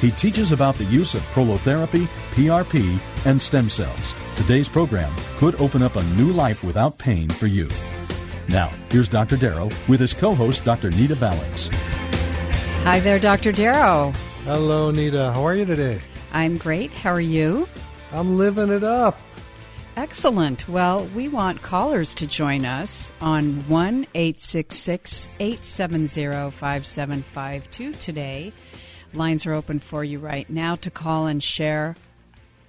He teaches about the use of prolotherapy, PRP, and stem cells. Today's program could open up a new life without pain for you. Now, here's Dr. Darrow with his co-host, Dr. Nita Balance. Hi there, Dr. Darrow. Hello, Nita. How are you today? I'm great. How are you? I'm living it up. Excellent. Well, we want callers to join us on 1-866-870-5752 today. Lines are open for you right now to call and share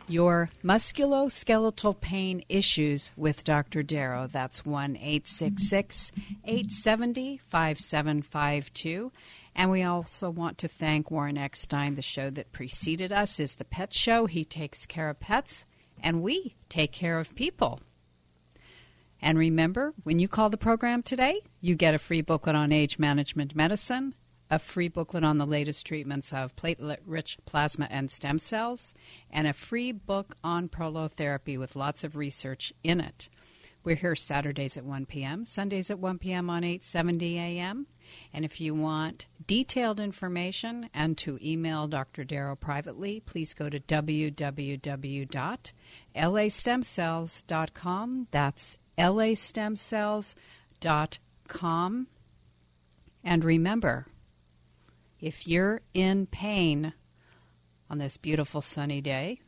your musculoskeletal pain issues with Dr. Darrow. That's 1-866-870-5752. And we also want to thank Warren Eckstein. The show that preceded us is The Pet Show. He takes care of pets, and we take care of people. And remember, when you call the program today, you get a free booklet on age management medicine, a free booklet on the latest treatments of platelet-rich plasma and stem cells, and a free book on prolotherapy with lots of research in it. We're here Saturdays at 1 p.m., Sundays at 1 p.m. on 870 a.m. And if you want detailed information and to email Dr. Darrow privately, please go to www.lastemcells.com. That's lastemcells.com. And remember, if you're in pain on this beautiful sunny day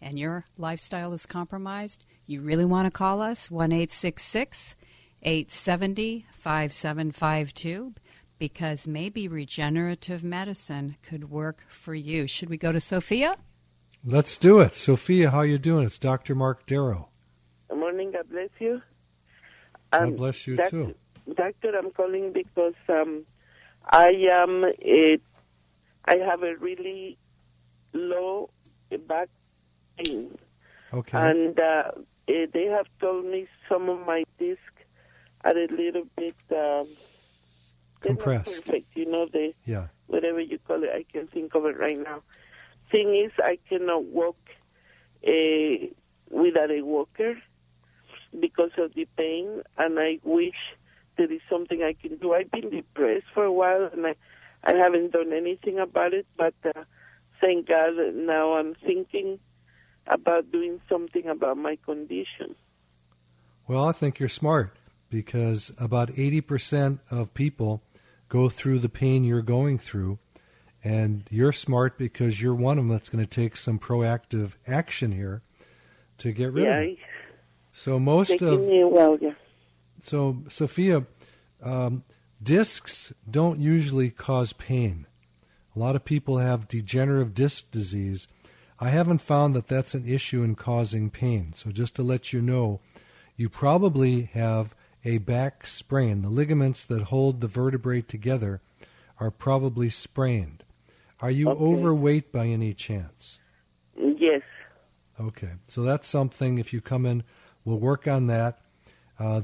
and your lifestyle is compromised, you really want to call us, 1-866-870-5752, because maybe regenerative medicine could work for you. Should we go to Sophia? Let's do it. Sophia, how are you doing? It's Dr. Mark Darrow. Good morning. God bless you. God bless you, too. Doctor, I'm calling because I have a really low back pain. Okay. And they have told me some of my discs are a little bit compressed. Perfect, you know, whatever you call it. I can't think of it right now. Thing is, I cannot walk without a walker because of the pain, and I wish there is something I can do. I've been depressed for a while, and I haven't done anything about it, but thank God now I'm thinking about doing something about my condition. Well, I think you're smart, because about 80% of people go through the pain you're going through, and you're smart because you're one of them that's going to take some proactive action here to get rid of it. So So, Sophia, discs don't usually cause pain. A lot of people have degenerative disc disease. I haven't found that that's an issue in causing pain. So just to let you know, you probably have a back sprain. The ligaments that hold the vertebrae together are probably sprained. Are you overweight by any chance? Yes. Okay. So that's something, if you come in, we'll work on that.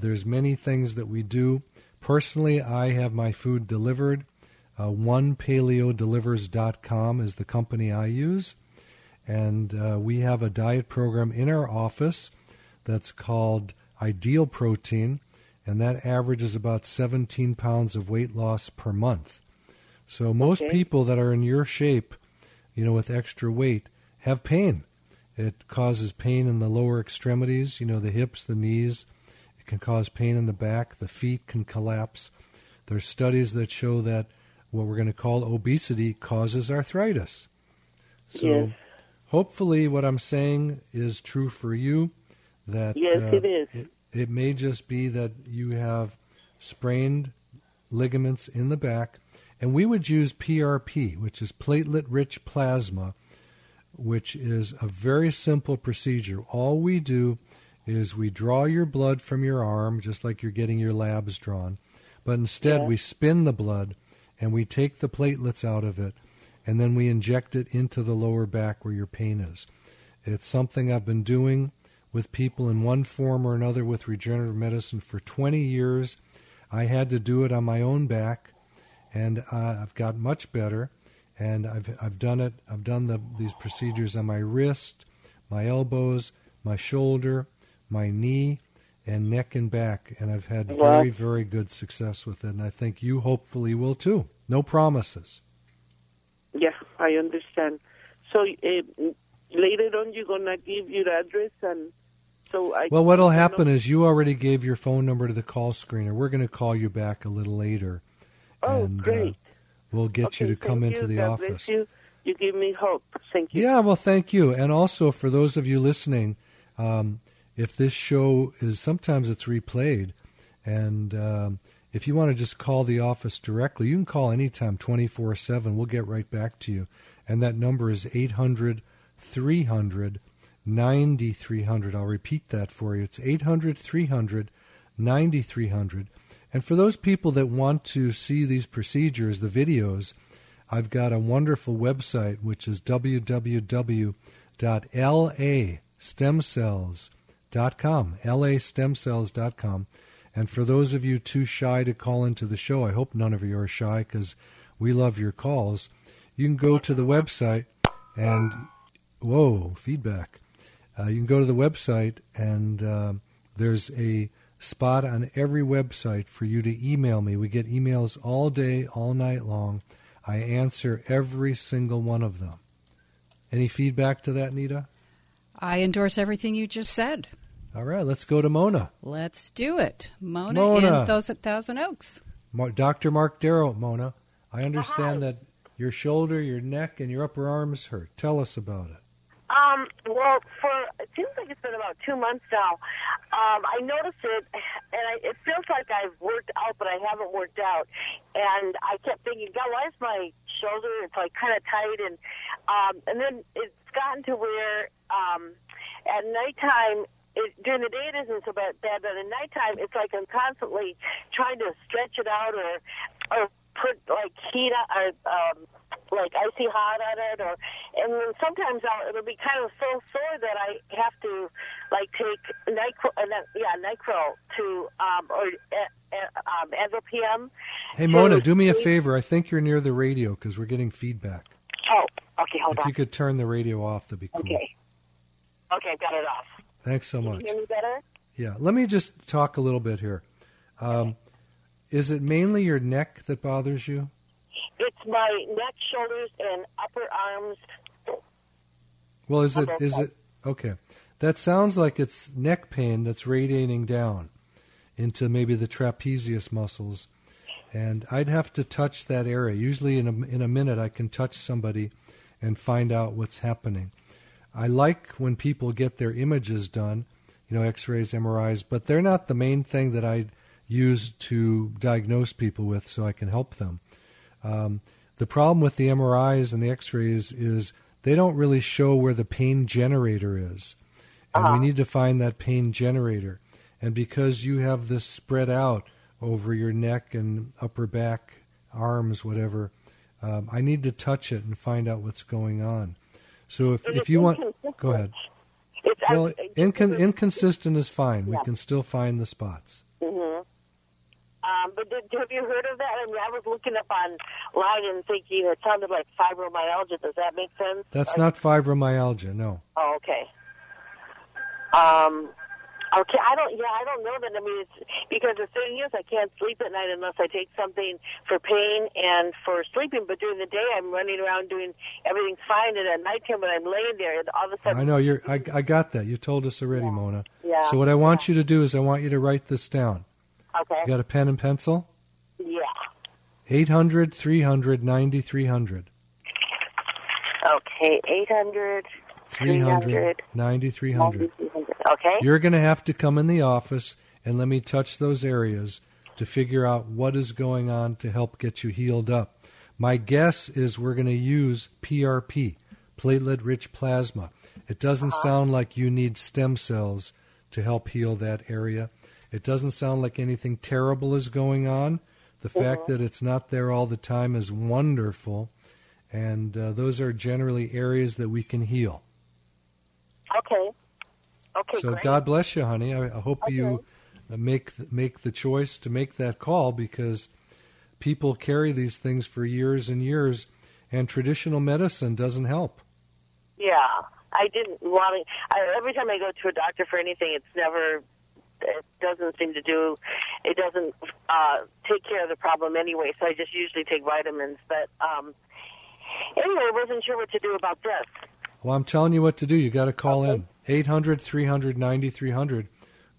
There's many things that we do. Personally, I have my food delivered. OnePaleoDelivers.com is the company I use. And we have a diet program in our office that's called Ideal Protein, and that averages about 17 pounds of weight loss per month. So most people that are in your shape, you know, with extra weight, have pain. It causes pain in the lower extremities, you know, the hips, the knees. Can cause pain in the back. The feet can collapse. There's studies that show that what we're going to call obesity causes arthritis. So hopefully what I'm saying is true for you. Yes, it is. It, It may just be that you have sprained ligaments in the back. And we would use PRP, which is platelet-rich plasma, which is a very simple procedure. All we do is we draw your blood from your arm, just like you're getting your labs drawn. But instead, we spin the blood, and we take the platelets out of it, and then we inject it into the lower back where your pain is. It's something I've been doing with people in one form or another with regenerative medicine for 20 years. I had to do it on my own back, and I've got much better. And I've done it. I've done these procedures on my wrist, my elbows, my shoulder, my knee, and neck and back. And I've had very, very good success with it. And I think you hopefully will too. No promises. Yeah, I understand. So later on, you're gonna give your address, and so I. Well, what'll happen is you already gave your phone number to the call screener. We're gonna call you back a little later. Oh, and, great. We'll get you to come into the office. Bless you. You give me hope. Thank you. Yeah, well, thank you. And also, for those of you listening, if this show is, sometimes it's replayed, and if you want to just call the office directly, you can call anytime, 24/7. We'll get right back to you. And that number is 800-300-9300. I'll repeat that for you. It's 800-300-9300. And for those people that want to see these procedures, the videos, I've got a wonderful website, which is www.lastemcells.com, lastemcells.com. And for those of you too shy to call into the show, I hope none of you are shy because we love your calls. You can go to the website and, whoa, feedback. You can go to the website and there's a spot on every website for you to email me. We get emails all day, all night long. I answer every single one of them. Any feedback to that, Nita? I endorse everything you just said. All right, let's go to Mona. Let's do it. Mona. In Thousand Oaks. Dr. Mark Darrow, Mona, I understand that your shoulder, your neck, and your upper arms hurt. Tell us about it. Well, it seems like it's been about 2 months now. I noticed it, and it feels like I've worked out, but I haven't worked out. And I kept thinking, God, why is my shoulder? It's like kind of tight, and then it's gotten to where at nighttime. During the day, it isn't so bad, but at nighttime, it's like I'm constantly trying to stretch it out or put like heat on, or like icy hot on it, and then sometimes it'll be kind of so sore that I have to like take NyQuil to Azopam. Hey Mona, do me a favor. I think you're near the radio because we're getting feedback. Oh, okay, hold on. If you could turn the radio off, that'd be cool. Okay, I've got it off. Thanks so much. Can you hear me better? Yeah. Let me just talk a little bit here. Is it mainly your neck that bothers you? It's my neck, shoulders, and upper arms. Well, is it okay? That sounds like it's neck pain that's radiating down into maybe the trapezius muscles, and I'd have to touch that area. Usually, in a minute, I can touch somebody and find out what's happening. I like when people get their images done, X-rays, MRIs, but they're not the main thing that I use to diagnose people with, so I can help them. The problem with the MRIs and the X-rays is they don't really show where the pain generator is, and we need to find that pain generator. And because you have this spread out over your neck and upper back, arms, whatever, I need to touch it and find out what's going on. So if you want, go ahead. Well, inconsistent is fine. Yeah. We can still find the spots. Mm-hmm. But have you heard of that? I mean, I was looking up online and thinking it sounded like fibromyalgia. Does that make sense? That's not fibromyalgia, no. Oh, okay. Okay, I don't know that. I mean, it's because the thing is, I can't sleep at night unless I take something for pain and for sleeping. But during the day, I'm running around doing everything fine, and at nighttime when I'm laying there, all of a sudden. I know I got that. You told us already, yeah. Mona. Yeah. So what I want you to do is I want you to write this down. Okay. You got a pen and pencil? Yeah. 800-300-9300. Okay, 800. 300. 9300. Okay. You're going to have to come in the office and let me touch those areas to figure out what is going on to help get you healed up. My guess is we're going to use PRP, platelet-rich plasma. It doesn't sound like you need stem cells to help heal that area. It doesn't sound like anything terrible is going on. The fact that it's not there all the time is wonderful. And those are generally areas that we can heal. Okay. Okay, so great. God bless you, honey. I hope you make the choice to make that call, because people carry these things for years and years, and traditional medicine doesn't help. Yeah, I didn't want to. Every time I go to a doctor for anything, it's never. It doesn't seem to do. It doesn't take care of the problem anyway. So I just usually take vitamins. But anyway, I wasn't sure what to do about this. Well, I'm telling you what to do. You got to call in 800-300-9300.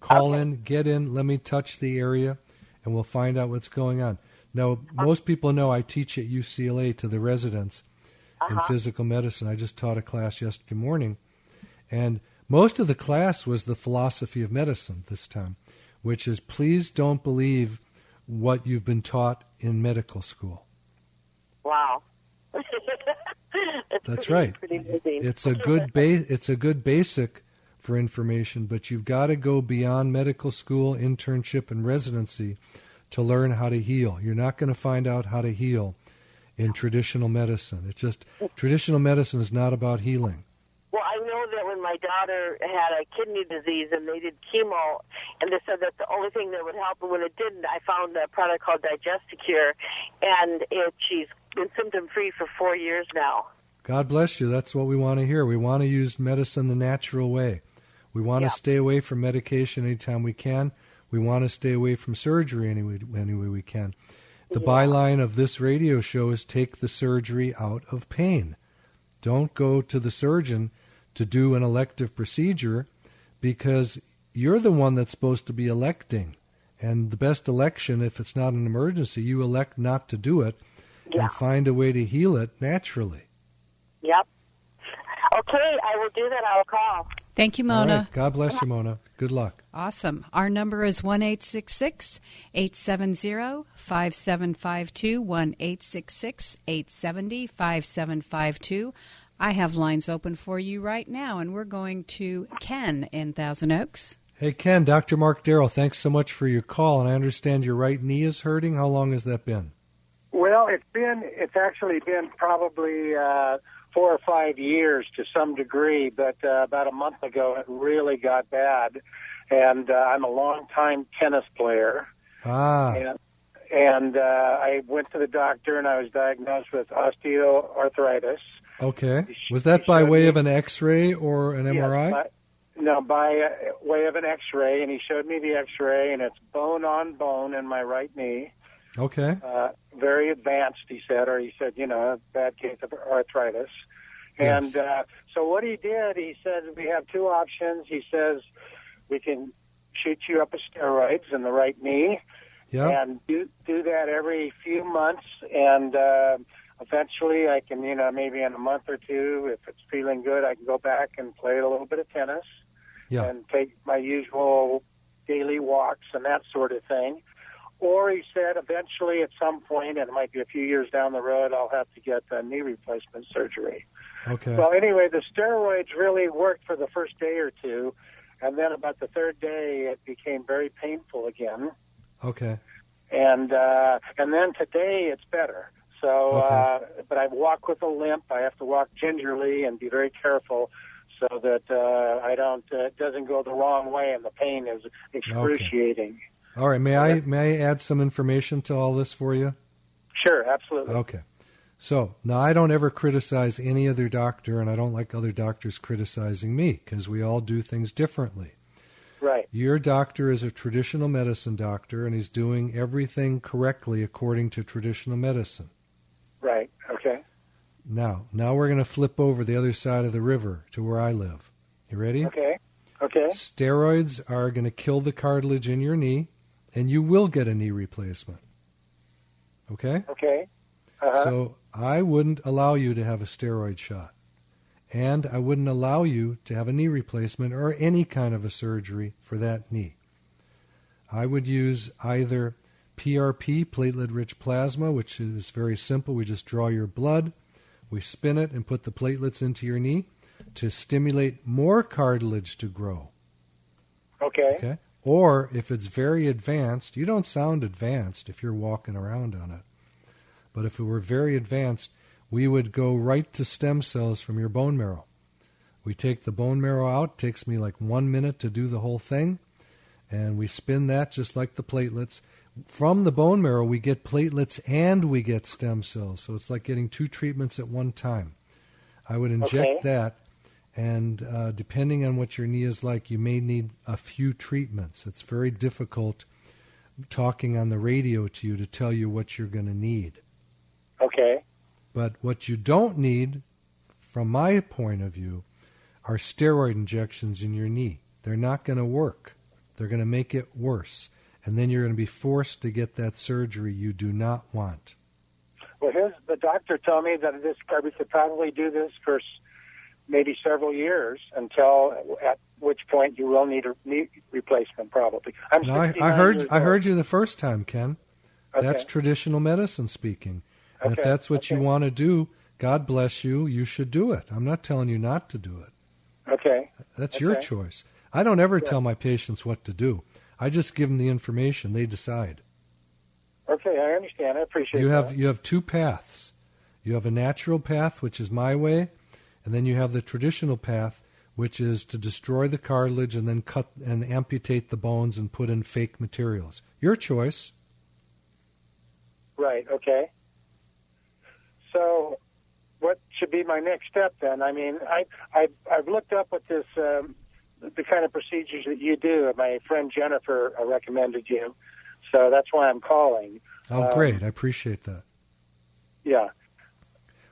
Call in, get in. Let me touch the area, and we'll find out what's going on. Now, most people know I teach at UCLA to the residents in physical medicine. I just taught a class yesterday morning, and most of the class was the philosophy of medicine this time, which is please don't believe what you've been taught in medical school. Wow. That's pretty busy. It's a good basic for information, but you've got to go beyond medical school, internship, and residency to learn how to heal. You're not going to find out how to heal in traditional medicine. It's just traditional medicine is not about healing. Well, I know that when my daughter had a kidney disease and they did chemo, and they said that the only thing that would help, and when it didn't, I found a product called Digest-A-Cure, and she's been symptom-free for 4 years now. God bless you. That's what we want to hear. We want to use medicine the natural way. We want to stay away from medication anytime we can. We want to stay away from surgery any way we can. The byline of this radio show is take the surgery out of pain. Don't go to the surgeon to do an elective procedure, because you're the one that's supposed to be electing. And the best election, if it's not an emergency, you elect not to do it and find a way to heal it naturally. Yep. Okay, I will do that. I will call. Thank you, Mona. All right. God bless you, Mona. Good luck. Awesome. Our number is 1-866-870-5752, 1-866-870-5752. I have lines open for you right now, and we're going to Ken in Thousand Oaks. Hey, Ken, Dr. Mark Darrow, thanks so much for your call, and I understand your right knee is hurting. How long has that been? Well, it's actually been probably 4 or 5 years to some degree, but about a month ago it really got bad, and I'm a long-time tennis player, and I went to the doctor, and I was diagnosed with osteoarthritis. Okay. Was that by way of an X-ray or an MRI? No, by way of an X-ray, and he showed me the X-ray, and it's bone on bone in my right knee. Okay. Very advanced, he said, bad case of arthritis. Yes. And so what he did, he said, we have two options. He says, we can shoot you up with steroids in the right knee and do that every few months. And eventually I can, maybe in a month or two, if it's feeling good, I can go back and play a little bit of tennis and take my usual daily walks and that sort of thing. Or he said, eventually at some point, and it might be a few years down the road, I'll have to get a knee replacement surgery. Okay. So anyway, the steroids really worked for the first day or two, and then about the third day, it became very painful again. Okay. And then today, it's better. So, but I walk with a limp. I have to walk gingerly and be very careful so that it doesn't go the wrong way, and the pain is excruciating. Okay. All right, may I add some information to all this for you? Sure, absolutely. Okay. So, now I don't ever criticize any other doctor, and I don't like other doctors criticizing me, because we all do things differently. Right. Your doctor is a traditional medicine doctor, and he's doing everything correctly according to traditional medicine. Right, okay. Now we're going to flip over the other side of the river to where I live. You ready? Okay. Steroids are going to kill the cartilage in your knee, and you will get a knee replacement. Okay? So I wouldn't allow you to have a steroid shot. and I wouldn't allow you to have a knee replacement or any kind of a surgery for that knee. I would use either PRP, platelet-rich plasma, which is very simple. We just draw your blood, we spin it, and put the platelets into your knee to stimulate more cartilage to grow. Okay. Or if it's very advanced, you don't sound advanced if you're walking around on it. But if it were very advanced, we would go right to stem cells from your bone marrow. We take the bone marrow out. It takes me like 1 minute to do the whole thing. And we spin that just like the platelets. From the bone marrow, we get platelets and we get stem cells. So it's like getting two treatments at one time. I would inject that. And depending on what your knee is like, you may need a few treatments. It's very difficult talking on the radio to you to tell you what you're going to need. Okay. But what you don't need, from my point of view, are steroid injections in your knee. They're not going to work. They're going to make it worse. And then you're going to be forced to get that surgery you do not want. Well, here's the doctor told me that we could probably do this for maybe several years, until at which point you will need a knee replacement probably. I heard you the first time, Ken. Okay. That's traditional medicine speaking. And if that's what you want to do, God bless you, you should do it. I'm not telling you not to do it. Okay. That's your choice. I don't ever tell my patients what to do. I just give them the information. They decide. Okay, I understand. I appreciate that. You have two paths. You have a natural path, which is my way, and then you have the traditional path, which is to destroy the cartilage and then cut and amputate the bones and put in fake materials. Your choice. Right, okay. So what should be my next step then? I mean, I've looked up what this, the kind of procedures that you do. My friend Jennifer recommended you, so that's why I'm calling. Oh, great. I appreciate that. Yeah.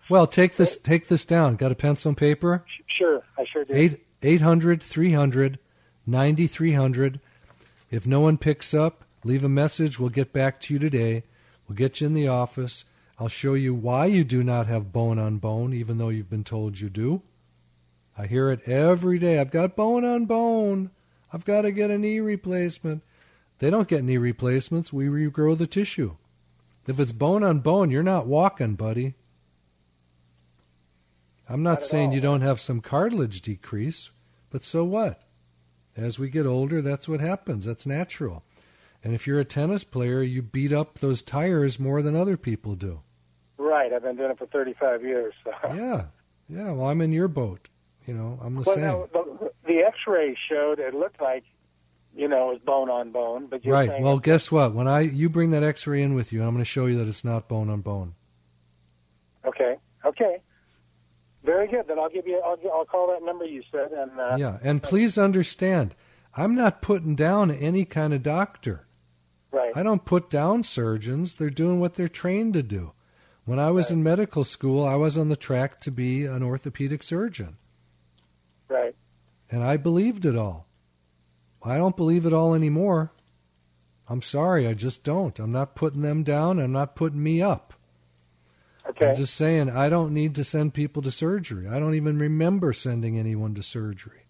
Well, take this down. Got a pencil and paper? Sure, I sure do. 800-300-9300. If no one picks up, leave a message. We'll get back to you today. We'll get you in the office. I'll show you why you do not have bone on bone, even though you've been told you do. I hear it every day. I've got bone on bone. I've got to get a knee replacement. They don't get knee replacements. We regrow the tissue. If it's bone on bone, you're not walking, buddy. I'm not saying you don't have some cartilage decrease, but so what? As we get older, that's what happens. That's natural. And if you're a tennis player, you beat up those tires more than other people do. Right. I've been doing it for 35 years. So. Yeah. Well, I'm in your boat. You know, I'm the same. Now, the X-ray showed it looked like, you know, it was bone on bone. But you're right. Well, guess what? When you bring that X-ray in with you, I'm going to show you that it's not bone on bone. Okay. Very good. Then I'll call that number you said. And and please understand, I'm not putting down any kind of doctor. Right. I don't put down surgeons. They're doing what they're trained to do. When I was in medical school, I was on the track to be an orthopedic surgeon. Right. And I believed it all. I don't believe it all anymore. I'm sorry. I just don't. I'm not putting them down. I'm not putting me up. Okay. I'm just saying I don't need to send people to surgery. I don't even remember sending anyone to surgery.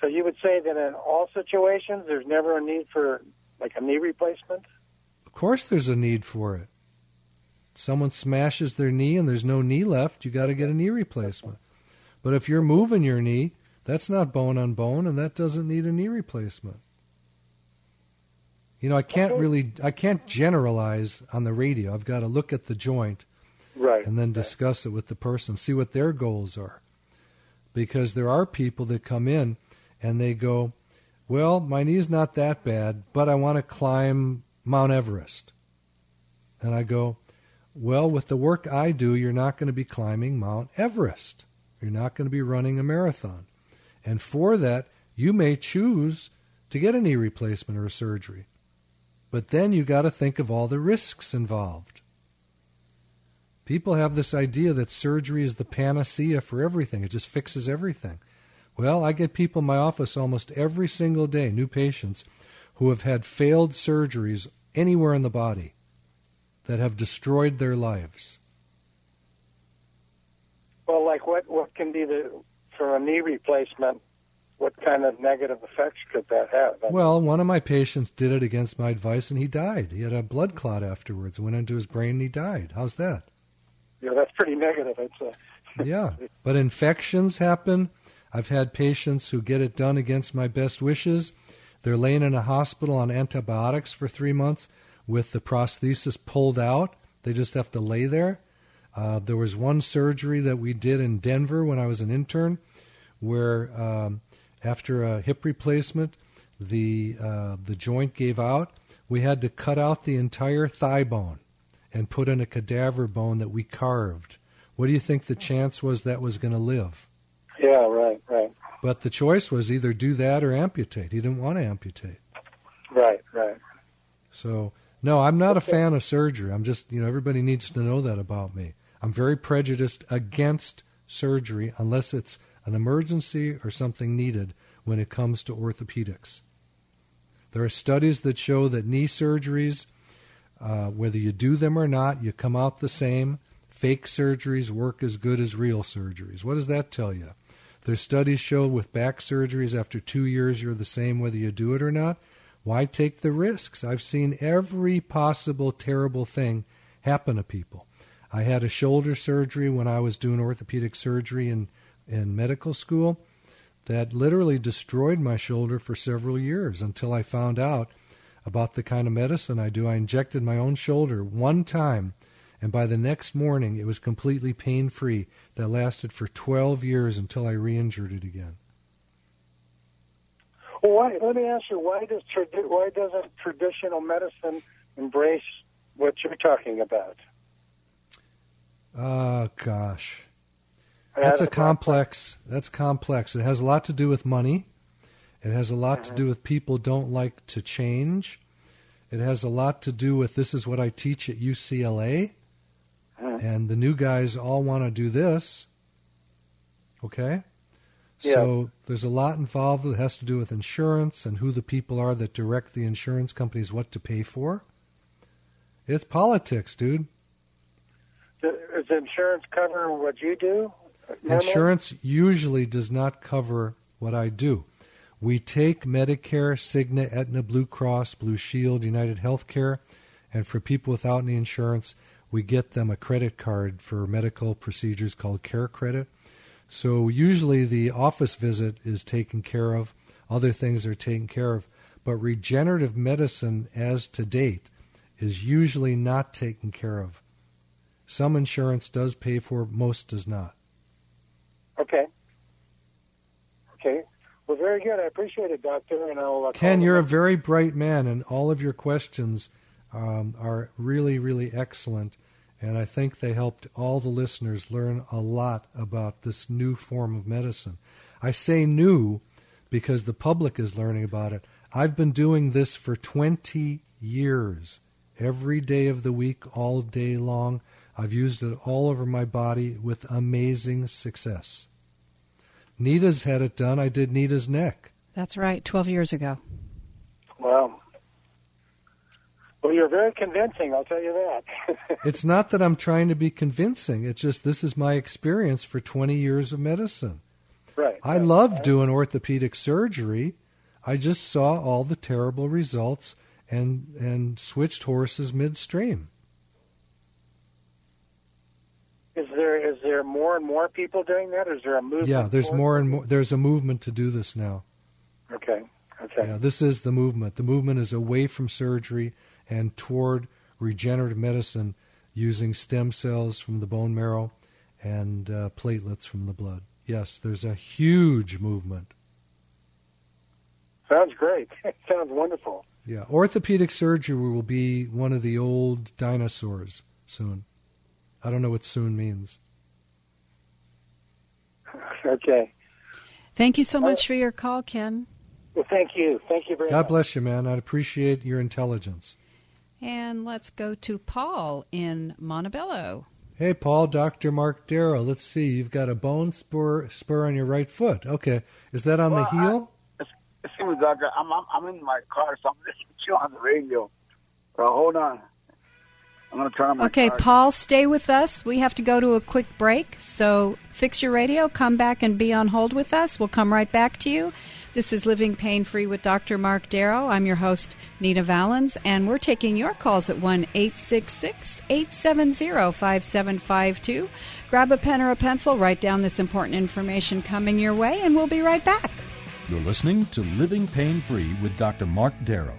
So you would say that in all situations there's never a need for, like, a knee replacement? Of course there's a need for it. Someone smashes their knee and there's no knee left, you got to get a knee replacement. But if you're moving your knee, that's not bone on bone, and that doesn't need a knee replacement. You know, I can't generalize on the radio. I've got to look at the joint and then discuss it with the person, see what their goals are. Because there are people that come in and they go, well, my knee's not that bad, but I want to climb Mount Everest. And I go, well, with the work I do, you're not going to be climbing Mount Everest. You're not going to be running a marathon. And for that, you may choose to get a knee replacement or a surgery. But then you got to think of all the risks involved. People have this idea that surgery is the panacea for everything. It just fixes everything. Well, I get people in my office almost every single day, new patients, who have had failed surgeries anywhere in the body that have destroyed their lives. Well, like what can be the, for a knee replacement, what kind of negative effects could that have? Well, one of my patients did it against my advice, and he died. He had a blood clot afterwards, went into his brain, and he died. How's that? Yeah, that's pretty negative. It's yeah, but infections happen. I've had patients who get it done against my best wishes. They're laying in a hospital on antibiotics for 3 months with the prosthesis pulled out. They just have to lay there. There was one surgery that we did in Denver when I was an intern where after a hip replacement, the joint gave out. We had to cut out the entire thigh bone and put in a cadaver bone that we carved. What do you think the chance was that was going to live? Yeah, right. But the choice was either do that or amputate. He didn't want to amputate. Right. So, no, I'm not a fan of surgery. I'm just, everybody needs to know that about me. I'm very prejudiced against surgery unless it's an emergency or something needed when it comes to orthopedics. There are studies that show that knee surgeries, whether you do them or not, you come out the same. Fake surgeries work as good as real surgeries. What does that tell you? There's studies show with back surgeries after 2 years you're the same whether you do it or not. Why take the risks? I've seen every possible terrible thing happen to people. I had a shoulder surgery when I was doing orthopedic surgery in medical school that literally destroyed my shoulder for several years until I found out about the kind of medicine I do. I injected my own shoulder one time, and by the next morning, it was completely pain-free. That lasted for 12 years until I re-injured it again. Well, let me ask you, why doesn't traditional medicine embrace what you're talking about? Gosh. That's complex. It has a lot to do with money. It has a lot to do with people don't like to change. It has a lot to do with this is what I teach at UCLA. And the new guys all want to do this, okay? Yeah. So there's a lot involved that has to do with insurance and who the people are that direct the insurance companies what to pay for. It's politics, dude. Does insurance cover what you do? Insurance usually does not cover what I do. We take Medicare, Cigna, Aetna, Blue Cross, Blue Shield, United Healthcare, and for people without any insurance, we get them a credit card for medical procedures called Care Credit. So usually the office visit is taken care of. Other things are taken care of. But regenerative medicine, as to date, is usually not taken care of. Some insurance does pay for, most does not. Okay. Well, very good. I appreciate it, Doctor. And I'll Ken, you're a very bright man, and all of your questions are really, really excellent. And I think they helped all the listeners learn a lot about this new form of medicine. I say new because the public is learning about it. I've been doing this for 20 years, every day of the week, all day long. I've used it all over my body with amazing success. Nita's had it done. I did Nita's neck. That's right, 12 years ago. Wow. Well, you're very convincing, I'll tell you that. It's not that I'm trying to be convincing. It's just this is my experience for 20 years of medicine. Right. I love doing orthopedic surgery. I just saw all the terrible results and switched horses midstream. Is there more and more people doing that? Is there a movement? Yeah, there's more and more. There's a movement to do this now. Okay. Yeah, this is the movement. The movement is away from surgery and toward regenerative medicine using stem cells from the bone marrow and platelets from the blood. Yes, there's a huge movement. Sounds great. Sounds wonderful. Yeah, orthopedic surgery will be one of the old dinosaurs soon. I don't know what soon means. Okay. Thank you so much for your call, Ken. Well, thank you. Thank you very much. God bless you, man. I appreciate your intelligence. And let's go to Paul in Montebello. Hey, Paul, Dr. Mark Darrow. Let's see. You've got a bone spur on your right foot. Okay. Is that on the heel? Excuse me, Doctor. I'm in my car, so I'm listening to you on the radio. Hold on. I'm going to turn on my car. Okay, Paul, stay with us. We have to go to a quick break. So fix your radio, come back and be on hold with us. We'll come right back to you. This is Living Pain-Free with Dr. Mark Darrow. I'm your host, Nita Valens, and we're taking your calls at 1-866-870-5752. Grab a pen or a pencil, write down this important information coming your way, and we'll be right back. You're listening to Living Pain-Free with Dr. Mark Darrow.